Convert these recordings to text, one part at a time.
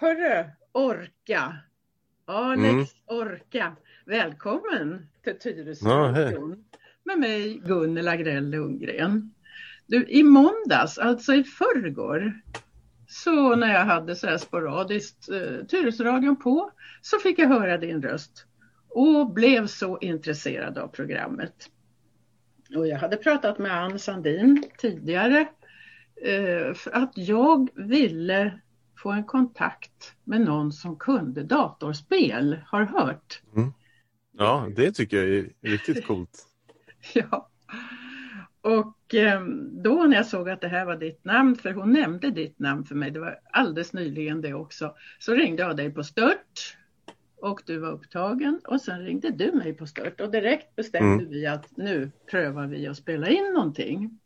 Hörru, Orka. Alex Orka. Välkommen till Tyresö. Med mig Gunilla Grell-Lundgren. Du, i måndags, alltså i förrgår, så när jag hade så här sporadiskt Tyresöradion på, så fick jag höra din röst. Och blev så intresserad av programmet. Och jag hade pratat med Ann Sandin tidigare. För att jag ville få en kontakt med någon som kunde datorspel, har hört. Mm. Ja, det tycker jag är riktigt coolt. Ja, och då när jag såg att det här var ditt namn, för hon nämnde ditt namn för mig, det var alldeles nyligen det också, så ringde jag dig på stört och du var upptagen och sen ringde du mig på stört och direkt bestämde vi att nu prövar vi att spela in någonting.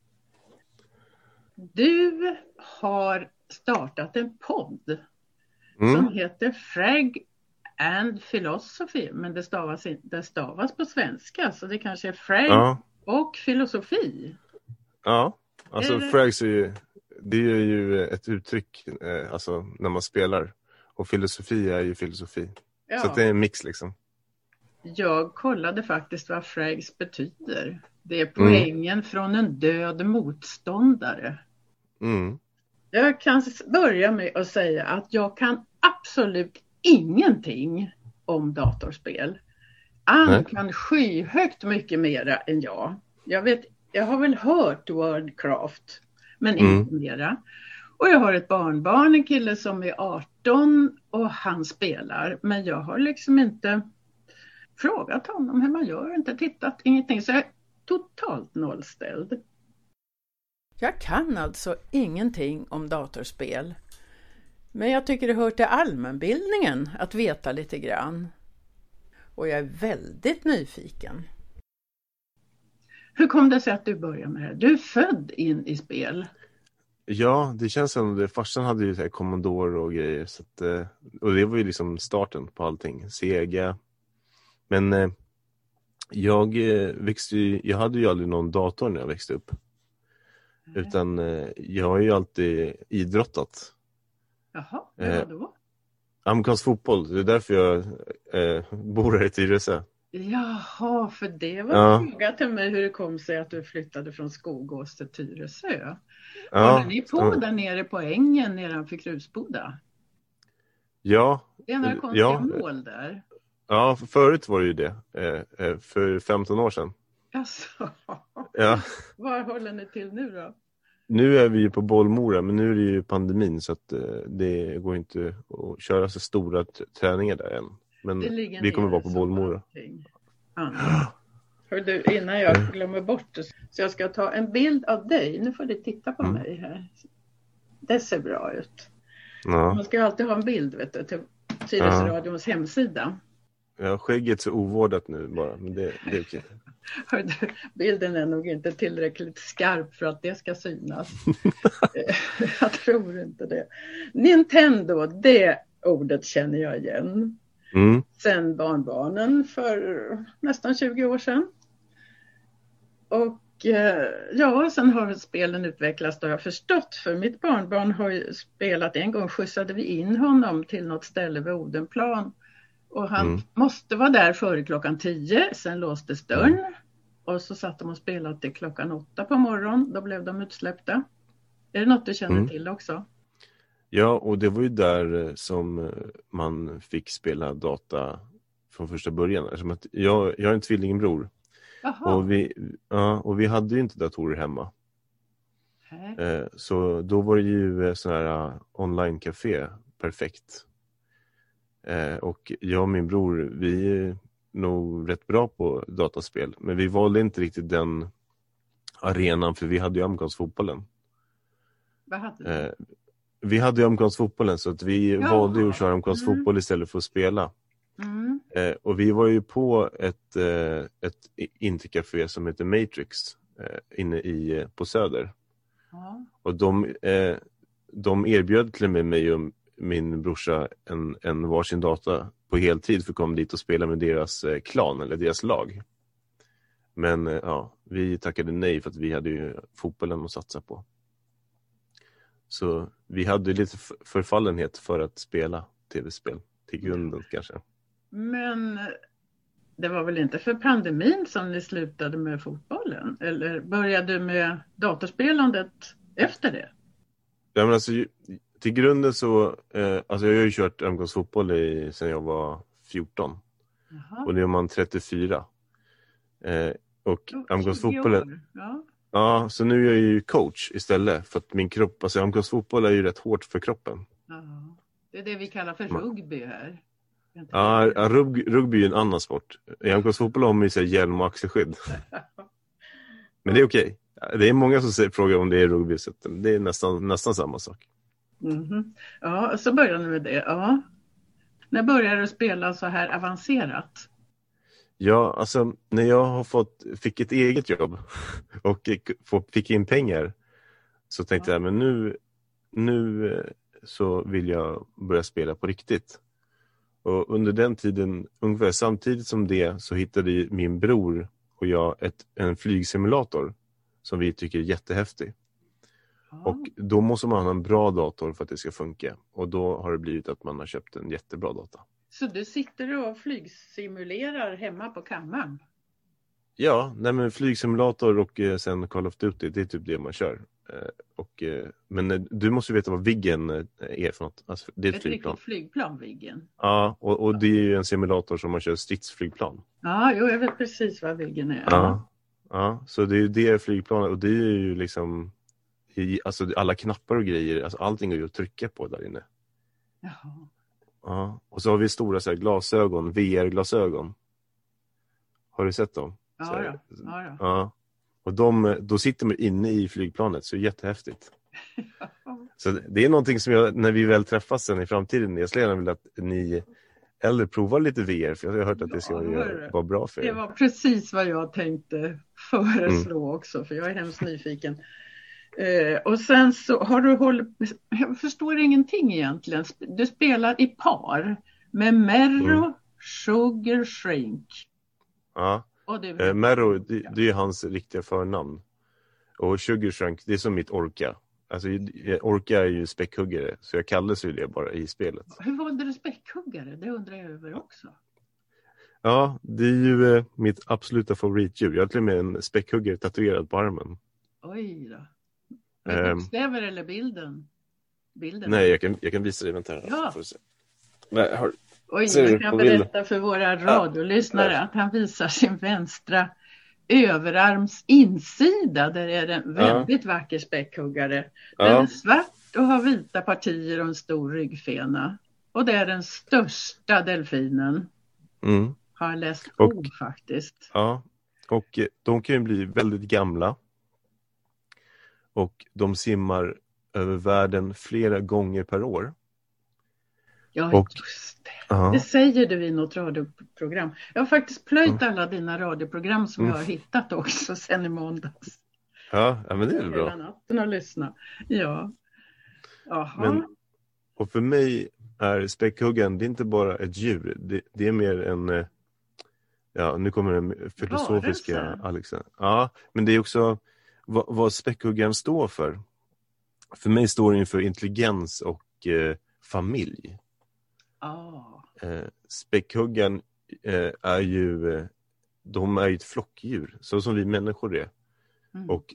Du har startat en podd som heter Frag and Philosophy, men det stavas på svenska, så det kanske är Frag och Filosofi. Ja, alltså Frags är ju ett uttryck alltså när man spelar, och filosofi är ju filosofi. Ja. Så det är en mix liksom. Jag kollade faktiskt vad Frags betyder. Det är poängen från en död motståndare. Mm. Jag kan börja med att säga att jag kan absolut ingenting om datorspel. Ann kan skyhögt mycket mera än jag. Jag har väl hört Warcraft, men inte mera. Och jag har ett barnbarn, en kille som är 18 och han spelar. Men jag har liksom inte frågat honom hur man gör, inte tittat, ingenting. Så jag är totalt nollställd. Jag kan alltså ingenting om datorspel. Men jag tycker det hör till allmänbildningen att veta lite grann. Och jag är väldigt nyfiken. Hur kom det sig att du började med det här? Du är född in i spel. Ja, det känns som det. Farsan hade ju så här Commodore och grejer. Så att, och det var ju liksom starten på allting. Sega. Men jag växte ju... Jag hade ju aldrig någon dator när jag växte upp. Utan jag har ju alltid idrottat. Jaha, vad då? Amerikansk fotboll, det är därför jag bor här i Tyresö. Jaha, för det var en fråga till mig hur det kom sig att du flyttade från Skogås till Tyresö. Var ni på där nere på ängen nedanför Krusboda? Ja. Det är några konstiga mål där. Ja, förut var det ju det, för 15 år sedan. Alltså. Ja. Var håller ni till nu då? Nu är vi ju på Bollmora, men nu är det ju pandemin så att det går inte att köra så stora träningar där än. Men vi kommer vara på Bollmora. Hör du, innan jag glömmer bort det, så jag ska ta en bild av dig. Nu får du titta på mig här. Det ser bra ut. Ja. Man ska alltid ha en bild, vet du, till Tyresöradions hemsida. Ja, skägget så ovårdat nu bara, men det är okej. Bilden är nog inte tillräckligt skarp för att det ska synas. Jag tror inte det. Nintendo, det ordet känner jag igen. Sen barnbarnen för nästan 20 år sedan. Och ja, sen har spelen utvecklats, då har jag förstått. För mitt barnbarn har ju spelat, en gång skjutsade vi in honom till något ställe vid Odenplan. Och han måste vara där före klockan 10. Sen låstes dörren. Och så satt de och spelade till klockan 8 på morgonen. Då blev de utsläppta. Är det något du känner till också? Ja, och det var ju där som man fick spela data från första början. Eftersom att jag är en tvillingbror. Och vi hade ju inte datorer hemma. Så då var det ju sån här online-café. Perfekt. Och jag och min bror, vi är nog rätt bra på dataspel, men vi valde inte riktigt den arenan, för vi hade ju amerikansfotbollen. Vad hade du? Vi hade ju amerikansfotbollen, så att vi valde ju att köra amerikansfotboll istället för att spela. Och vi var ju på ett intercafé som heter Matrix inne på Söder. Och de erbjöd till och med mig och min brorsa en varsin data på heltid för att komma dit och spela med deras klan eller deras lag. Men vi tackade nej för att vi hade ju fotbollen att satsa på. Så vi hade lite förfallenhet för att spela tv-spel till grunden kanske. Men det var väl inte för pandemin som ni slutade med fotbollen? Eller började du med datorspelandet efter det? Ja, men alltså, till grunden så... alltså jag har ju kört fotboll sedan jag var 14. Jaha. Och nu är man 34. Och fotbollen... Ja. Ja, så nu är jag ju coach istället. För att min kropp... Alltså fotboll är ju rätt hårt för kroppen. Jaha. Det är det vi kallar för rugby här. Ja, rugby är en annan sport. I fotboll har man ju hjälm och axelskydd. Men det är okej. Det är många som frågar om det är rugby. Så det är nästan samma sak. Mm-hmm. Ja, så börjar ni med det. Ja. När började du spela så här avancerat? Ja, alltså när jag fick ett eget jobb och fick in pengar så tänkte jag, men nu så vill jag börja spela på riktigt. Och under den tiden, ungefär samtidigt som det, så hittade min bror och jag en flygsimulator som vi tycker är jättehäftig. Ja. Och då måste man ha en bra dator för att det ska funka. Och då har det blivit att man har köpt en jättebra dator. Så du sitter och flygsimulerar hemma på kammaren? Ja, nej men flygsimulator och sen Call of Duty, det är typ det man kör. Men du måste ju veta vad Viggen är för något. Alltså, det är ett flygplan. Riktigt flygplan, Viggen. Ja, och det är ju en simulator som man kör stridsflygplan. Ja, jag vet precis vad Viggen är. Ja, så det är ju det flygplanet. Och det är ju liksom... Alltså alla knappar och grejer, alltså allting går ju att trycka på där inne. Jaha. Ja, och så har vi stora glasögon, VR-glasögon. Har du sett dem? Ja. Ja. Och då sitter man inne i flygplanet, så det är jättehäftigt. Så det är någonting som jag, när vi väl träffas sen i framtiden, jag skulle gärna vilja att ni eller provar lite VR, för jag har hört att det ska vara bra för er. Det var precis vad jag tänkte föreslå också, för jag är hemskt nyfiken. Och sen så har du jag förstår ingenting egentligen. Du spelar i par med Mero, Sugar Shrink. Ja. Och Mero, det är hans riktiga förnamn. Och Sugar Shrink, det är som mitt Orka. Alltså Orka är ju späckhuggare, så jag kallas ju det bara i spelet. Hur valde du späckhuggare? Det undrar jag över också. Ja, det är ju mitt absoluta favoritdjur. Jag har till och med en späckhuggare tatuerad på armen. Oj då. Bokstäver eller bilden? Nej, jag kan visa dig. Vänta här. Ja. Får se. Nej, Oj, jag kan berätta för våra radiolyssnare att han visar sin vänstra överarms insida. Där är den väldigt vacker späckhuggare. Den är svart och har vita partier och en stor ryggfena. Och det är den största delfinen. Har läst ord faktiskt. Ja, och de kan ju bli väldigt gamla. Och de simmar över världen flera gånger per år. Ja, och, just det. Det säger du i något radioprogram. Jag har faktiskt plöjt alla dina radioprogram som jag har hittat också sen i måndags. Ja men det är väl bra. Hela natten och lyssna. Ja. Och för mig är späckhuggan, det är inte bara ett djur. Det är mer en... Ja, nu kommer den filosofiska Alexander. Ja, men det är också... Vad späckhuggaren står för. För mig står den för intelligens och familj. Späckhuggaren är ju... De är ju ett flockdjur. Så som vi människor är. Och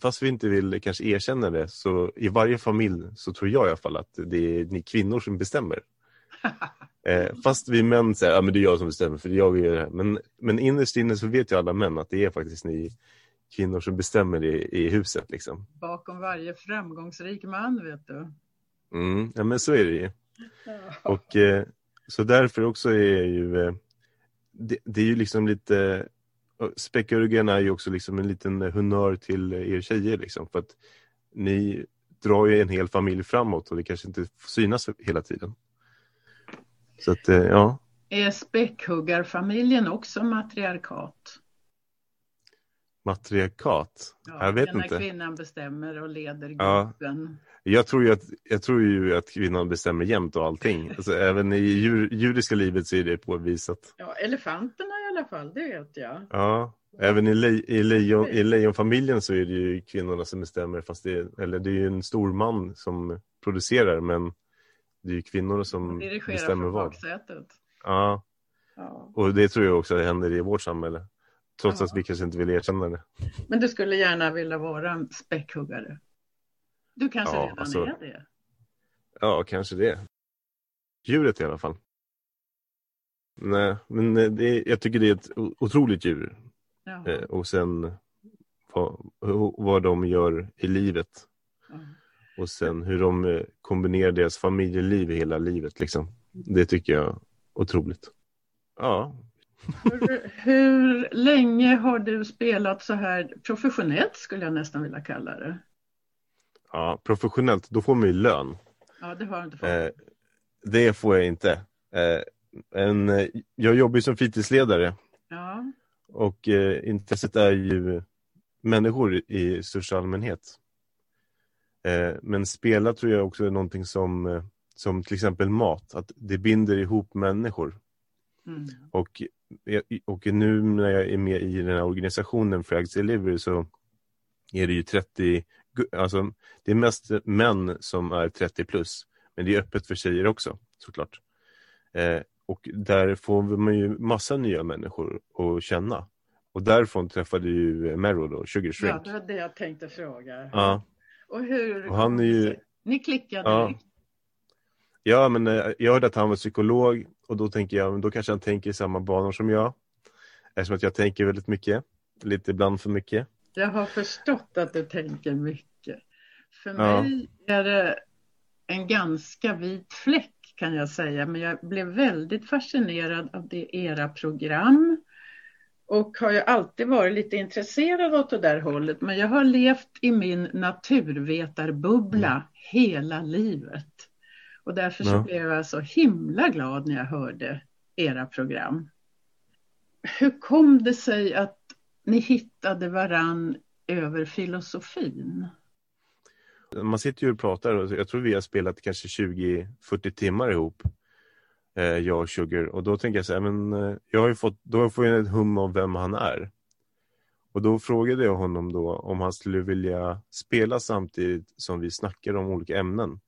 fast vi inte vill kanske erkänna det. Så i varje familj så tror jag i alla fall att det är ni kvinnor som bestämmer. Fast vi män säger, men det är jag som bestämmer för jag gör det här. Men innerst inne så vet ju alla män att det är faktiskt ni kvinnor som bestämmer i huset liksom. Bakom varje framgångsrik man, vet du. Ja men så är det ju. Och så därför också är ju det är ju liksom lite späckhuggarna är ju också liksom en liten honnör till er tjejer liksom, för att ni drar ju en hel familj framåt och det kanske inte synas hela tiden. Så att, ja. Är späckhuggarfamiljen också matriarkat? Matriarkat? Ja, jag vet inte. Kvinnan bestämmer och leder gruppen. Ja. Jag tror ju att kvinnan bestämmer jämt och allting. Alltså, även i judiska livet så är det påvisat. Ja, elefanterna i alla alla fall, det vet jag. Ja, även i lejonfamiljen så är det ju kvinnorna som bestämmer, fast det är ju en stor man som producerar, men det är ju kvinnorna som bestämmer vad. Ja. Ja, och det tror jag också det händer i vårt samhälle. Trots att vi kanske inte vill erkänna det. Men du skulle gärna vilja vara en späckhuggare. Du kanske redan är det. Ja, kanske det. Djuret i alla fall. Nej, men jag tycker det är ett otroligt djur. Ja. Och sen vad de gör i livet. Ja. Och sen hur de kombinerar deras familjeliv i hela livet. Liksom. Det tycker jag är otroligt. Ja. Hur länge har du spelat så här professionellt, skulle jag nästan vilja kalla det? Ja, professionellt, då får man ju lön. Ja, det har jag inte fått. Det får jag inte. Jag jobbar ju som fritidsledare. Ja. Och intresset är ju människor i största allmänhet. Men spela tror jag också är någonting som till exempel mat. Att det binder ihop människor. Mm. Och nu när jag är med i den här organisationen Frags Delivery så är det ju 30, alltså det är mest män som är 30 plus, men det är öppet för tjejer också såklart. Och där får man ju massa nya människor att känna. Och därifrån träffade ju Mero då, Sugar Shrink. Ja, det var det jag tänkte fråga. Ja. Och hur? Och han är ju... Ni klickade direkt. Ja, men jag hörde att han var psykolog och då tänker jag, då kanske han tänker i samma banor som jag. Eftersom att jag tänker väldigt mycket, lite ibland för mycket. Jag har förstått att du tänker mycket. För mig är det en ganska vit fläck, kan jag säga. Men jag blev väldigt fascinerad av det era program. Och har ju alltid varit lite intresserad åt det där hållet. Men jag har levt i min naturvetarbubbla hela livet. Och därför så blev jag så himla glad när jag hörde era program. Hur kom det sig att ni hittade varann över filosofin? Man sitter ju och pratar. Och jag tror vi har spelat kanske 20-40 timmar ihop. Jag och Sugar. Och då tänker jag så här. Men jag har ju fått, då får jag ett hum om vem han är. Och då frågade jag honom då om han skulle vilja spela samtidigt som vi snackar om olika ämnen.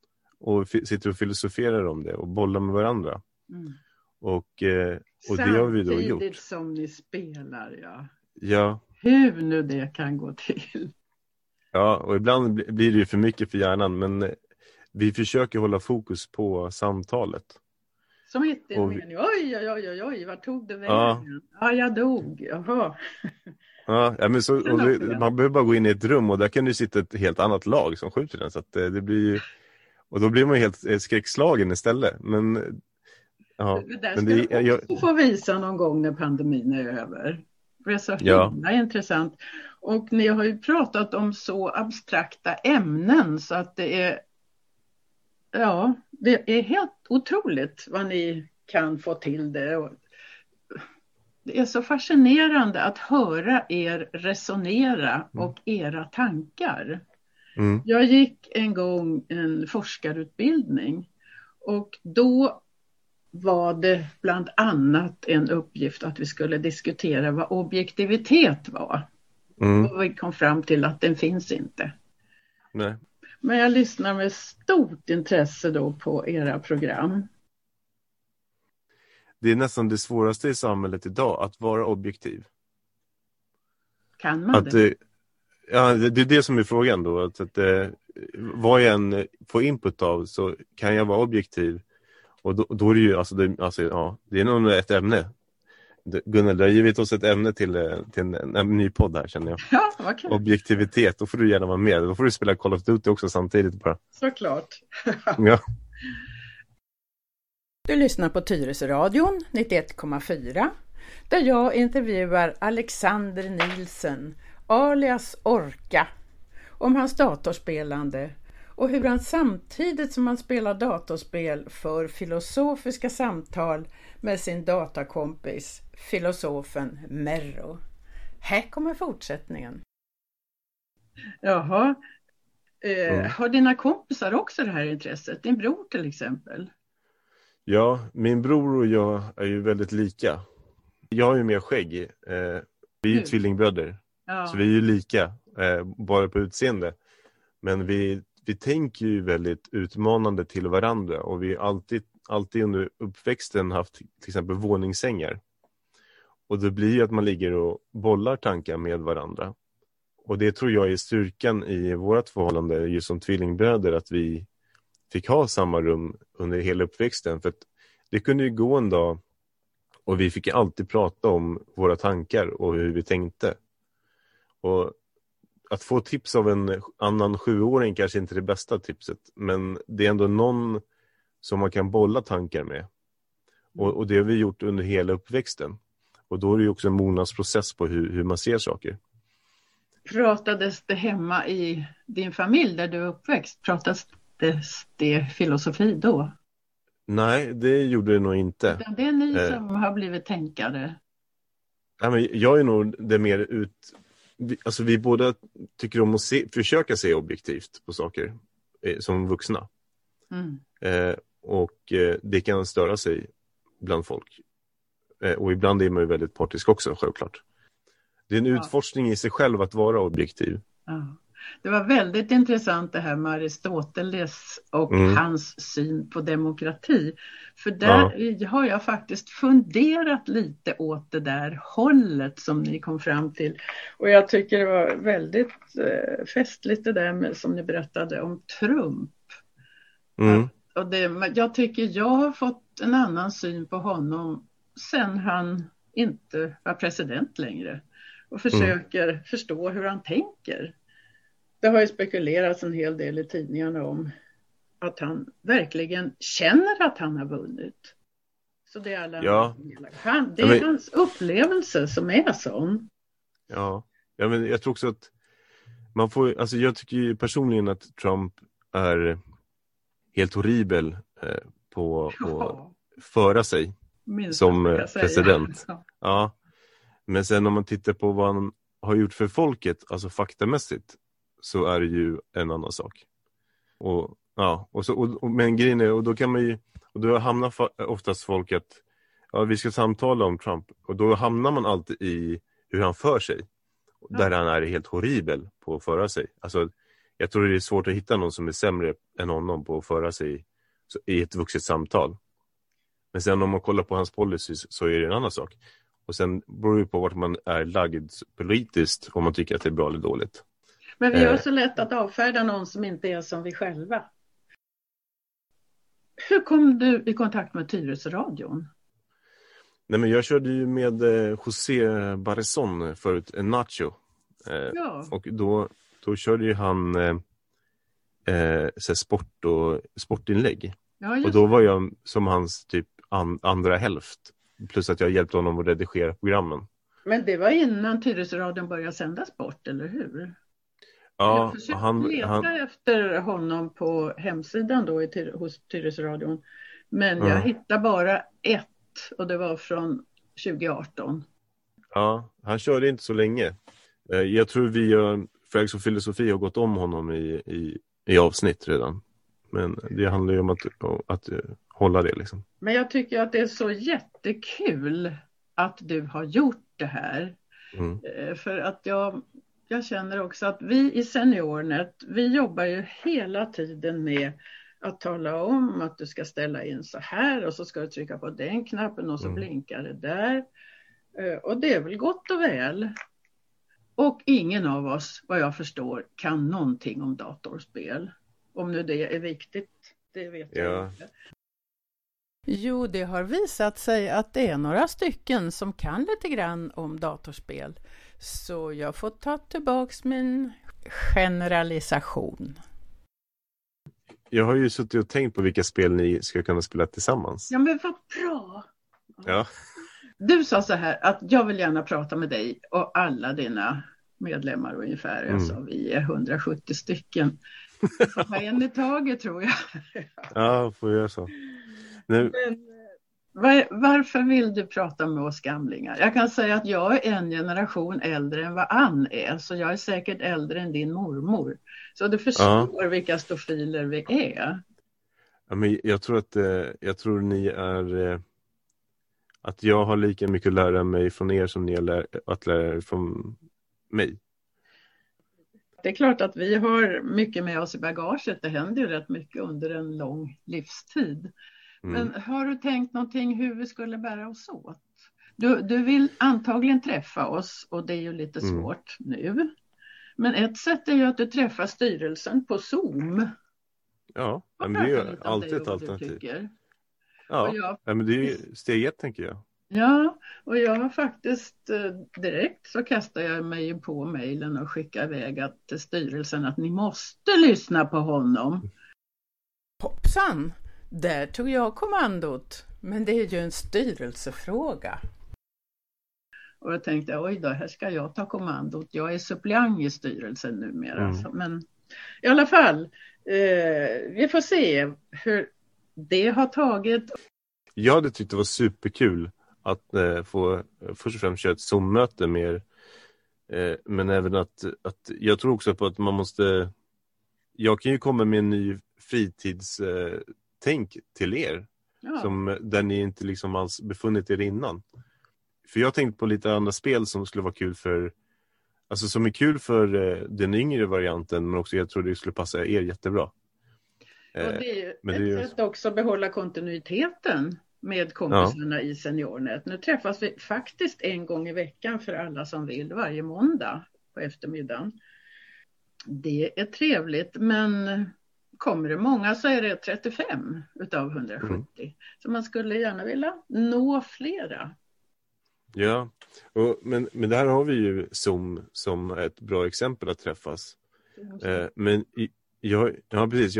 Och sitter och filosoferar om det. Och bollar med varandra. Mm. Och det har vi då gjort. Samtidigt som ni spelar, ja. Ja. Hur nu det kan gå till. Ja, och ibland blir det ju för mycket för hjärnan. Men vi försöker hålla fokus på samtalet. Som inte en mening. Oj, vad tog det vägen? Ja, jag dog. Jaha. Ja, men så, man behöver bara gå in i ett rum. Och där kan det sitta ett helt annat lag som skjuter den. Så att det blir ju... Och då blir man helt skräckslagen istället. Men, ja. Det där ska du också få visa någon gång när pandemin är över. Det är så himla intressant. Och ni har ju pratat om så abstrakta ämnen så att det är helt otroligt vad ni kan få till det. Och det är så fascinerande att höra er resonera och era tankar. Mm. Jag gick en gång en forskarutbildning och då var det bland annat en uppgift att vi skulle diskutera vad objektivitet var. Mm. Och vi kom fram till att den finns inte. Nej. Men jag lyssnar med stort intresse då på era program. Det är nästan det svåraste i samhället idag att vara objektiv. Kan man att, det? Ja, det är det som är frågan då. Att, vad jag än får input av så kan jag vara objektiv. Och då är det ju, det är nog ett ämne. Gunilla, du har givit oss ett ämne till en ny podd här, känner jag. Ja, vad kul. Objektivitet, då får du gärna vara med. Då får du spela Call of Duty också samtidigt bara. Såklart. Ja. Du lyssnar på Tyresö radion 91,4 där jag intervjuar Alexander Nilsen, alias Orka, om hans datorspelande och hur han samtidigt som han spelar datorspel för filosofiska samtal med sin datakompis, filosofen Mero. Här kommer fortsättningen. Jaha. Har dina kompisar också det här intresset? Din bror till exempel? Ja, min bror och jag är ju väldigt lika. Jag har ju mer skägg. Vi är ju tvillingbröder. Ja. Så vi är ju lika. Bara på utseende. Men vi tänker ju väldigt utmanande till varandra. Och vi har alltid under uppväxten haft till exempel våningssängar. Och det blir ju att man ligger och bollar tankar med varandra. Och det tror jag är styrkan i vårt förhållande just som tvillingbröder. Att vi fick ha samma rum under hela uppväxten. För att det kunde ju gå en dag och vi fick alltid prata om våra tankar och hur vi tänkte. Och att få tips av en annan 7-åring kanske inte är det bästa tipset. Men det är ändå någon som man kan bolla tankar med. Och det har vi gjort under hela uppväxten. Och då är det ju också en mognadsprocess på hur man ser saker. Pratades det hemma i din familj där du är uppväxt? Pratades det filosofi då? Nej, det gjorde det nog inte. Utan det är ni som har blivit tänkare. Nej, men jag är nog det mer ut... Alltså vi båda tycker om att försöka se objektivt på saker som vuxna. Mm. Och det kan störa sig bland folk. Och ibland är man ju väldigt partisk också, självklart. Det är en utforskning i sig själv att vara objektiv. Ja. Det var väldigt intressant det här med Aristoteles och hans syn på demokrati. För där har jag faktiskt funderat lite åt det där hållet som ni kom fram till. Och jag tycker det var väldigt festligt det där med, som ni berättade om Trump. Mm. Jag tycker jag har fått en annan syn på honom sen han inte var president längre. Och försöker förstå hur han tänker. Det har ju spekulerats en hel del i tidningarna om att han verkligen känner att han har vunnit. Så det är alla hans upplevelse som är sån. Ja, men jag tror också att man får, alltså jag tycker ju personligen att Trump är helt horribel på att föra sig minst som president. Ja. Men sen om man tittar på vad han har gjort för folket, alltså faktamässigt, så är det ju en annan sak. Men grejen är, och då kan man ju, och då hamnar oftast folk att vi ska samtala om Trump, och då hamnar man alltid i hur han för sig. Där han är helt horribel på att föra sig. Alltså, jag tror det är svårt att hitta någon som är sämre än honom på att föra sig i ett vuxet samtal. Men sen om man kollar på hans policies så är det en annan sak. Och sen beror det på vart man är lagd politiskt, om man tycker att det är bra eller dåligt. Men vi har så lätt att avfärda någon som inte är som vi själva. Hur kom du i kontakt med Tyresö-radion? Nej, men jag körde ju med José Barreson förut, Nacho. Och då körde ju han sport och sportinlägg. Ja, och då var jag som hans typ andra hälft. Plus att jag hjälpte honom att redigera programmen. Men det var innan Tyresö-radion började sända sport, eller hur? Ja, jag försökte leta efter honom på hemsidan då hos Tyresö-radion. Men jag hittade bara ett, och det var från 2018. Ja, han körde inte så länge. Jag tror vi Frags Delivery har gått om honom i avsnitt redan. Men det handlar ju om att hålla det liksom. Men jag tycker att det är så jättekul att du har gjort det här. Mm. För att jag känner också att vi i Seniornet, vi jobbar ju hela tiden med att tala om att du ska ställa in så här, och så ska du trycka på den knappen och så blinkar det där. Och det är väl gott och väl. Och ingen av oss, vad jag förstår, kan någonting om datorspel. Om nu det är viktigt, det vet jag inte. Jo, det har visat sig att det är några stycken som kan lite grann om datorspel. Så jag får ta tillbaks min generalisation. Jag har ju suttit och tänkt på vilka spel ni ska kunna spela tillsammans. Ja, men vad bra! Ja. Du sa så här att jag vill gärna prata med dig och alla dina medlemmar ungefär. Jag sa vi är 170 stycken. Så här en i taget tror jag. Ja, får jag så. Nu. Men varför vill du prata med oss gamlingar? Jag kan säga att jag är en generation äldre än vad Ann är. Så jag är säkert äldre än din mormor. Så du förstår vilka stofiler vi är. Ja, men jag tror ni är Att jag har lika mycket att lära mig från er som ni har att lära er från mig. Det är klart att vi har mycket med oss i bagaget. Det händer ju rätt mycket under en lång livstid. Men har du tänkt någonting hur vi skulle bära oss åt? Du vill antagligen träffa oss och det är ju lite svårt nu. Men ett sätt är ju att du träffar styrelsen på Zoom. Ja, men det är ju alltid ett alternativ. Ja, men det är ju steg ett tänker jag. Ja, och jag har faktiskt direkt så kastar jag mig på mejlen och skickar iväg till styrelsen att ni måste lyssna på honom. Hoppsan, där tog jag kommandot. Men det är ju en styrelsefråga. Och jag tänkte, oj då, här ska jag ta kommandot. Jag är suppleant i styrelsen numera. Alltså. Men i alla fall, vi får se hur det har tagit. Jag hade tyckt det var superkul att få först och främst köra ett Zoom-möte med er. Men även att jag tror också på att man måste... Jag kan ju komma med en ny fritidstänk till er. Ja. Där ni inte liksom alls befunnit er innan. För jag tänkte på lite andra spel som skulle vara kul för... Alltså som är kul för den yngre varianten. Men också jag tror det skulle passa er jättebra. Ja, det är ju ett sätt också att behålla kontinuiteten med kompisarna i Seniornet. Nu träffas vi faktiskt en gång i veckan för alla som vill varje måndag på eftermiddagen. Det är trevligt, men kommer det många så är det 35 utav 170. Så man skulle gärna vilja nå flera. Ja, men där har vi ju Zoom som ett bra exempel att träffas. Men precis. Jag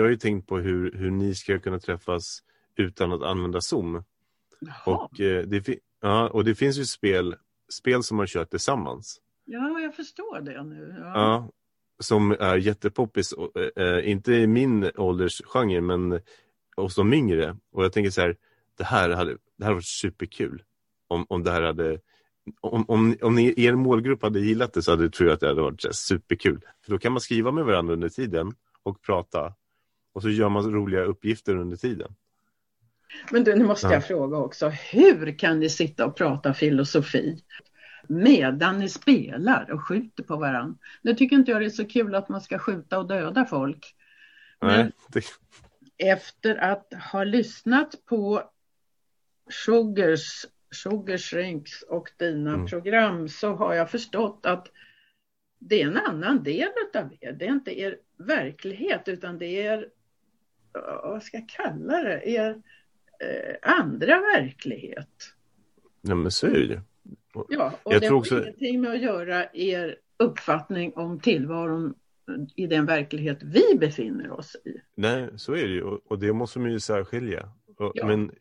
har ju tänkt på hur ni ska kunna träffas utan att använda Zoom. Och det finns ju spel som man kör tillsammans. Ja, jag förstår det nu. Ja, som är jättepoppis. Inte i min åldersgenre, men och som yngre. Och jag tänker så här, det här hade varit superkul. Om det här hade... Om ni, er målgrupp hade gillat det så hade jag tror att det hade varit superkul. För då kan man skriva med varandra under tiden och prata. Och så gör man roliga uppgifter under tiden. Men du, nu måste jag fråga också. Hur kan ni sitta och prata filosofi medan ni spelar och skjuter på varandra? Nu tycker inte jag det är så kul att man ska skjuta och döda folk. Men efter att ha lyssnat på Sugar Shrinks och dina program så har jag förstått att det är en annan del av er. Det är inte er verklighet utan det är, vad ska jag kalla det, er andra verklighet. Nej men så är det. Ja, och jag det har också... ingenting med att göra er uppfattning om tillvaron i den verklighet vi befinner oss i. Nej, så är det ju och det måste man ju särskilja. Men...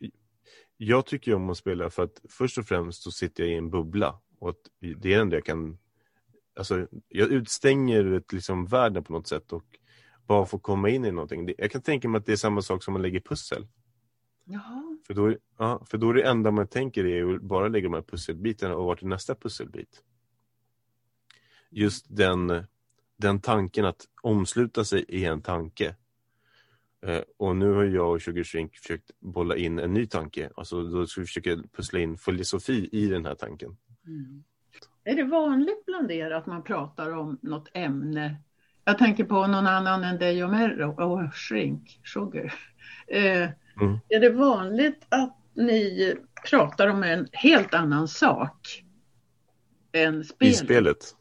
Jag tycker om att spela för att först och främst så sitter jag i en bubbla och att det är det jag kan, alltså jag utstänger ett, liksom världen på något sätt och bara får komma in i någonting. Jag kan tänka mig att det är samma sak som man lägger pussel. Jaha. För då är det enda man tänker är att bara lägga de här pusselbitarna och vart är nästa pusselbit. Just den tanken att omsluta sig i en tanke. Och nu har jag och Sugar Shrink försökt bolla in en ny tanke. Alltså då ska vi försöka pussla in filosofi i den här tanken. Mm. Är det vanligt bland er att man pratar om något ämne? Jag tänker på någon annan än dig och Mero och Shrink, Sugar. Är det vanligt att ni pratar om en helt annan sak än spelet? I spelet?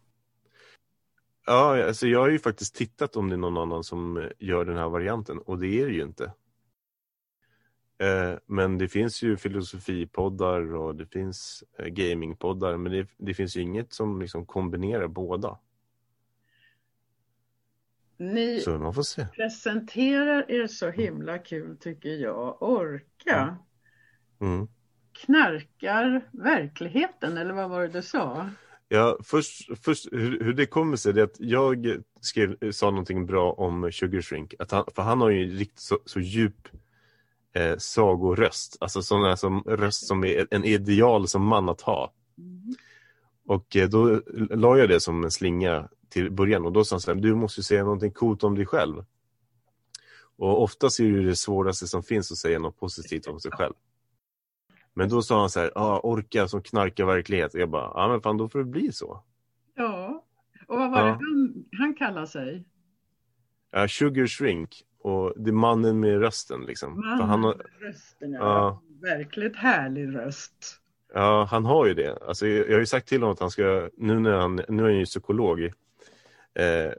Ja, alltså jag har ju faktiskt tittat om det är någon annan som gör den här varianten. Och det är det ju inte. Men det finns ju filosofipoddar och det finns gamingpoddar. Men det finns ju inget som liksom kombinerar båda. Ni så man får se. Presenterar er så himla kul tycker jag. Orka. Knarkar verkligheten eller vad var det du sa? Ja, först hur det kommer sig det är att jag sa någonting bra om Sugar Shrink. För han har ju en riktigt så djup sagoröst. Alltså sån som röst som är en ideal som man att ha. Och då la jag det som en slinga till början. Och då sa han så här, du måste ju säga någonting coolt om dig själv. Och oftast är det svåraste som finns att säga något positivt om sig själv. Men då sa han så här, Orka som knarkar verklighet. Och jag bara, men fan, då får det bli så. Ja, och vad var det han kallar sig? Sugar Shrink. Och det är mannen med rösten liksom. Mannen med rösten, ja. Verkligt härlig röst. Ja, han har ju det. Alltså, jag har ju sagt till honom att han ska, nu är han ju psykolog.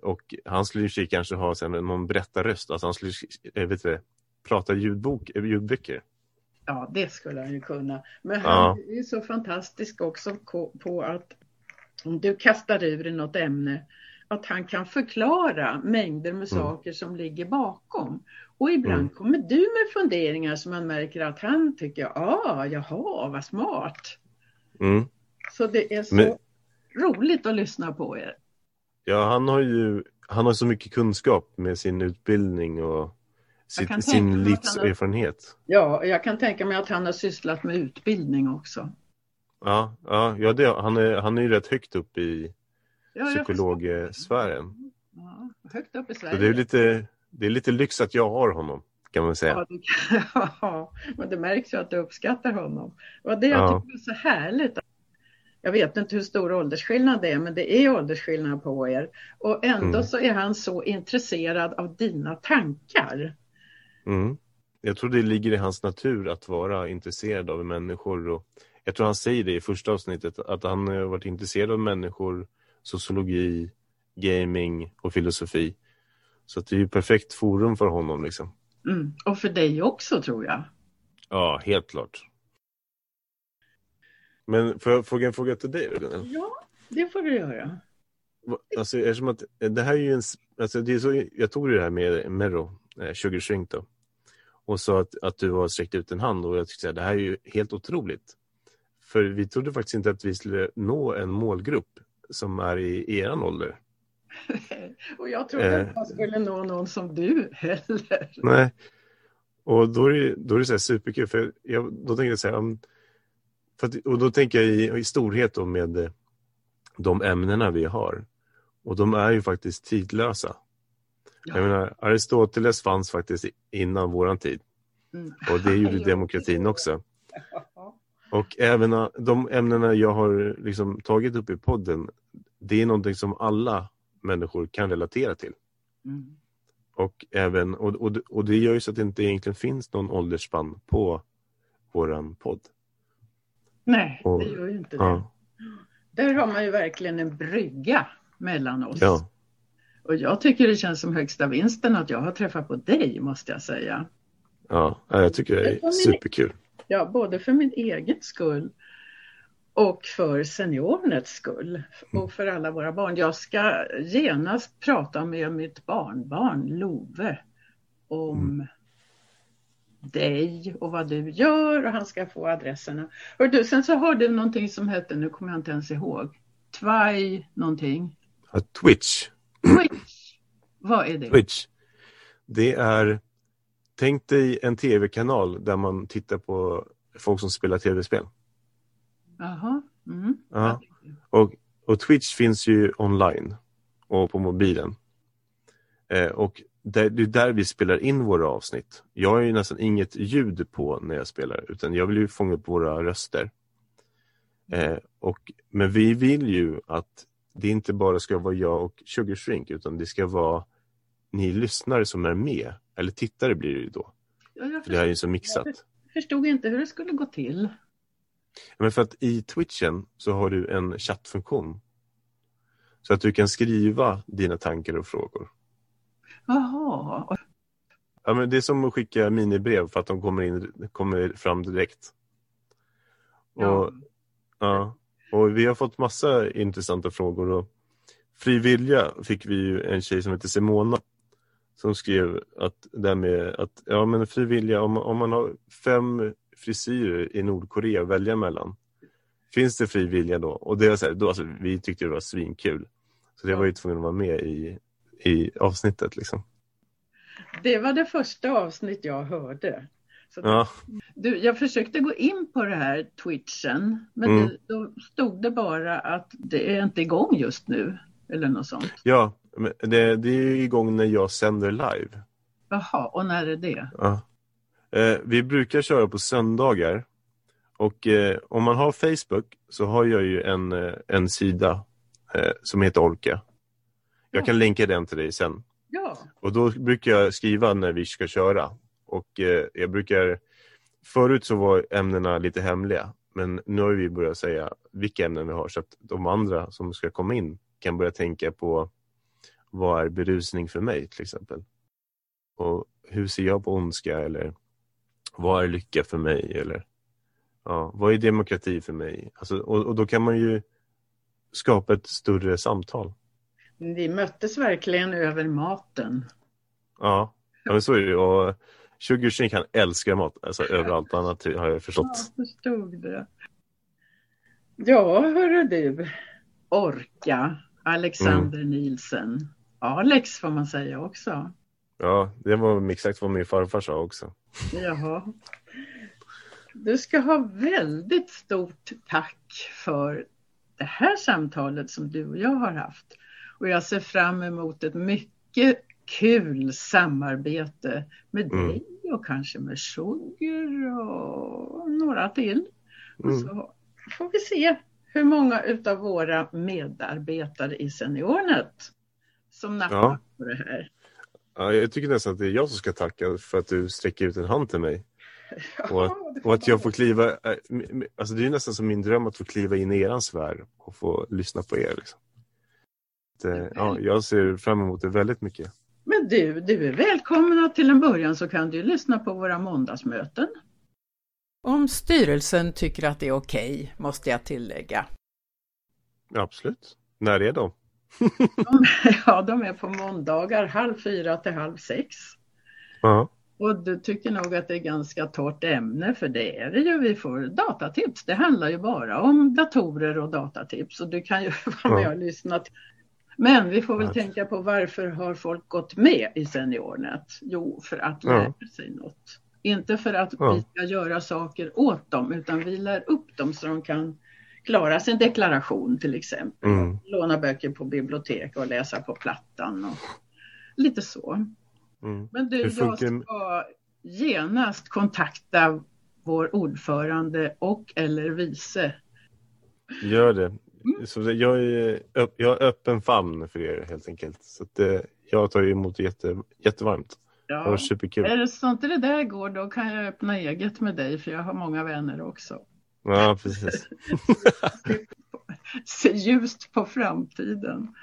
Och han skulle ju kanske ha sen någon berättarröst. Alltså han skulle prata ljudböcker. Ja, det skulle han ju kunna. Men han är ju så fantastisk också på att om du kastar ur i något ämne, att han kan förklara mängder med saker som ligger bakom. Och ibland kommer du med funderingar som man märker att han tycker, jaha, vad smart. Mm. Så det är så roligt att lyssna på er. Ja, han har så mycket kunskap med sin utbildning och sin livserfarenhet. Ja, jag kan tänka mig att han har sysslat med utbildning också. Ja det, han är ju rätt högt upp i psykologsfären. Ja, högt upp i Sverige. Så det är lite lyx att jag har honom, kan man säga. Ja, men det märks ju att du uppskattar honom. Och det jag tycker är så härligt. Jag vet inte hur stor åldersskillnad det är, men det är åldersskillnad på er. Och ändå så är han så intresserad av dina tankar. Mm. Jag tror det ligger i hans natur att vara intresserad av människor. Och jag tror han säger det i första avsnittet, att han har varit intresserad av människor, sociologi, gaming och filosofi. Så det är ju perfekt forum för honom liksom. Mm. Och för dig också, tror jag. Ja, helt klart. Men får jag fråga till dig? Ja, det får du göra. Alltså, eftersom att det här är ju en... Alltså, det är så, jag tog det här med Mero, Sugar Shrink då. Och sa att du har sträckt ut en hand. Och jag tyckte att det här är ju helt otroligt. För vi trodde faktiskt inte att vi skulle nå en målgrupp som är i eran ålder. Och jag trodde att man skulle nå någon som du heller. Nej. Och då är det så här superkul. För då tänkte jag så här... och då tänker jag i storhet då med de ämnena vi har. Och de är ju faktiskt tidlösa. Ja. Jag menar, Aristoteles fanns faktiskt innan våran tid. Mm. Och det gjorde demokratin också. Och även de ämnena jag har liksom tagit upp i podden, det är någonting som alla människor kan relatera till. Mm. Och även och det gör ju så att det inte egentligen finns någon åldersspann på våran podd. Nej, det gör ju inte det. Ja. Där har man ju verkligen en brygga mellan oss. Ja. Och jag tycker det känns som högsta vinsten att jag har träffat på dig, måste jag säga. Ja, jag tycker det är superkul. Ja, både för min egen skull och för Seniornets skull. Och för alla våra barn. Jag ska genast prata med mitt barnbarn Love om... dig och vad du gör, och han ska få adresserna. Och du, sen så har du någonting som hette, nu kommer jag inte ens ihåg, Twitch. Twitch, vad är det? Twitch, det är, tänk dig en tv-kanal där man tittar på folk som spelar tv-spel. Jaha. Mm. Ja. Och Twitch finns ju online och på mobilen. Och det är där vi spelar in våra avsnitt. Jag har ju nästan inget ljud på när jag spelar, utan jag vill ju fånga upp våra röster. Men vi vill ju att det inte bara ska vara jag och Sugar Shrink, utan det ska vara ni lyssnare som är med. Eller tittare blir det ju då. Ja, det här är ju så mixat. Jag förstod inte hur det skulle gå till. Men för att i Twitchen så har du en chattfunktion. Så att du kan skriva dina tankar och frågor. Jaha. Ja, men det är som att skicka minibrev för att de kommer fram direkt. Och vi har fått massa intressanta frågor. Och frivilliga fick vi ju en tjej som heter Simona som skrev att det med att frivilliga, om man har 5 frisyrer i Nordkorea att välja mellan, finns det frivilliga då? Och det var så här, då, alltså, vi tyckte det var svinkul. Så det var ju tvungen att vara med i avsnittet liksom. Det var det första avsnitt jag hörde. Så jag försökte gå in på det här Twitchen, men då stod det bara att det är inte igång just nu eller något sånt. Ja, men det är ju igång när jag sänder live. Jaha, och när är det? Ja. Vi brukar köra på söndagar Och om man har Facebook så har jag ju en sida som heter Orka. Jag kan länka den till dig sen. Ja. Och då brukar jag skriva när vi ska köra. Och jag brukar... Förut så var ämnena lite hemliga. Men nu har vi börjat säga vilka ämnen vi har. Så att de andra som ska komma in kan börja tänka på vad är berusning för mig till exempel. Och hur ser jag på ondska? Eller vad är lycka för mig? Eller ja, vad är demokrati för mig? Alltså, och då kan man ju skapa ett större samtal. Vi möttes verkligen över maten. Ja, men så är det. Och Sugar Shrink kan älska mat. Alltså överallt annat har jag förstått. Ja, förstod det. Ja, hörru du. Orka. Alexander Nilsen. Alex får man säga också. Ja, det var exakt vad min farfar sa också. Jaha. Du ska ha väldigt stort tack för det här samtalet som du och jag har haft. Och jag ser fram emot ett mycket kul samarbete med dig och kanske med Sugar och några till. Och så får vi se hur många utav våra medarbetare i Seniornet som nappar på det här. Ja, jag tycker nästan att det är jag som ska tacka för att du sträcker ut en hand till mig. Ja, och att jag får kliva... Alltså det är nästan som min dröm att få kliva in i eran sfär och få lyssna på er liksom. Ja, jag ser fram emot det väldigt mycket. Men du är välkommen, och till en början så kan du lyssna på våra måndagsmöten. Om styrelsen tycker att det är okej, måste jag tillägga. Absolut. När är de? Ja, de är på måndagar 15:30 till 18:30. Uh-huh. Och du tycker nog att det är ganska torrt ämne, för det är det ju. Vi får datatips. Det handlar ju bara om datorer och datatips. Och du kan ju vara med och lyssna till. Men vi får väl tänka på varför har folk gått med i Seniornet? Jo, för att lära sig något. Inte för att vi ska göra saker åt dem, utan vi lär upp dem så de kan klara sin deklaration till exempel. Låna böcker på bibliotek och läsa på plattan och lite så. Men du, jag ska genast kontakta vår ordförande och eller vice. Gör det. Så jag är öppen famn för er helt enkelt. Så att jag tar emot det jättevarmt. Ja. Det var superkul. Är det så inte det där går, då kan jag öppna eget med dig, för jag har många vänner också. Ja, precis. Se ljust på framtiden.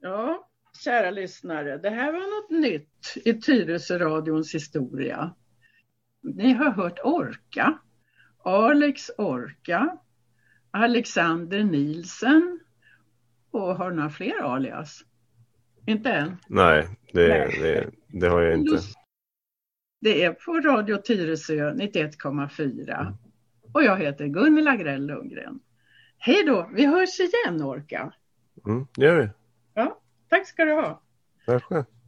Ja, kära lyssnare. Det här var något nytt i Tyresö radions historia. Ni har hört Orka. Alex Orka. Alexander Nilsen, och har några fler alias? Inte än? Nej, det har jag inte. Det är på Radio Tyresö 91,4. Och jag heter Gunilla Grell-Lundgren. Hej då, vi hörs igen Orka. Det gör vi. Ja, tack ska du ha. Tack själv.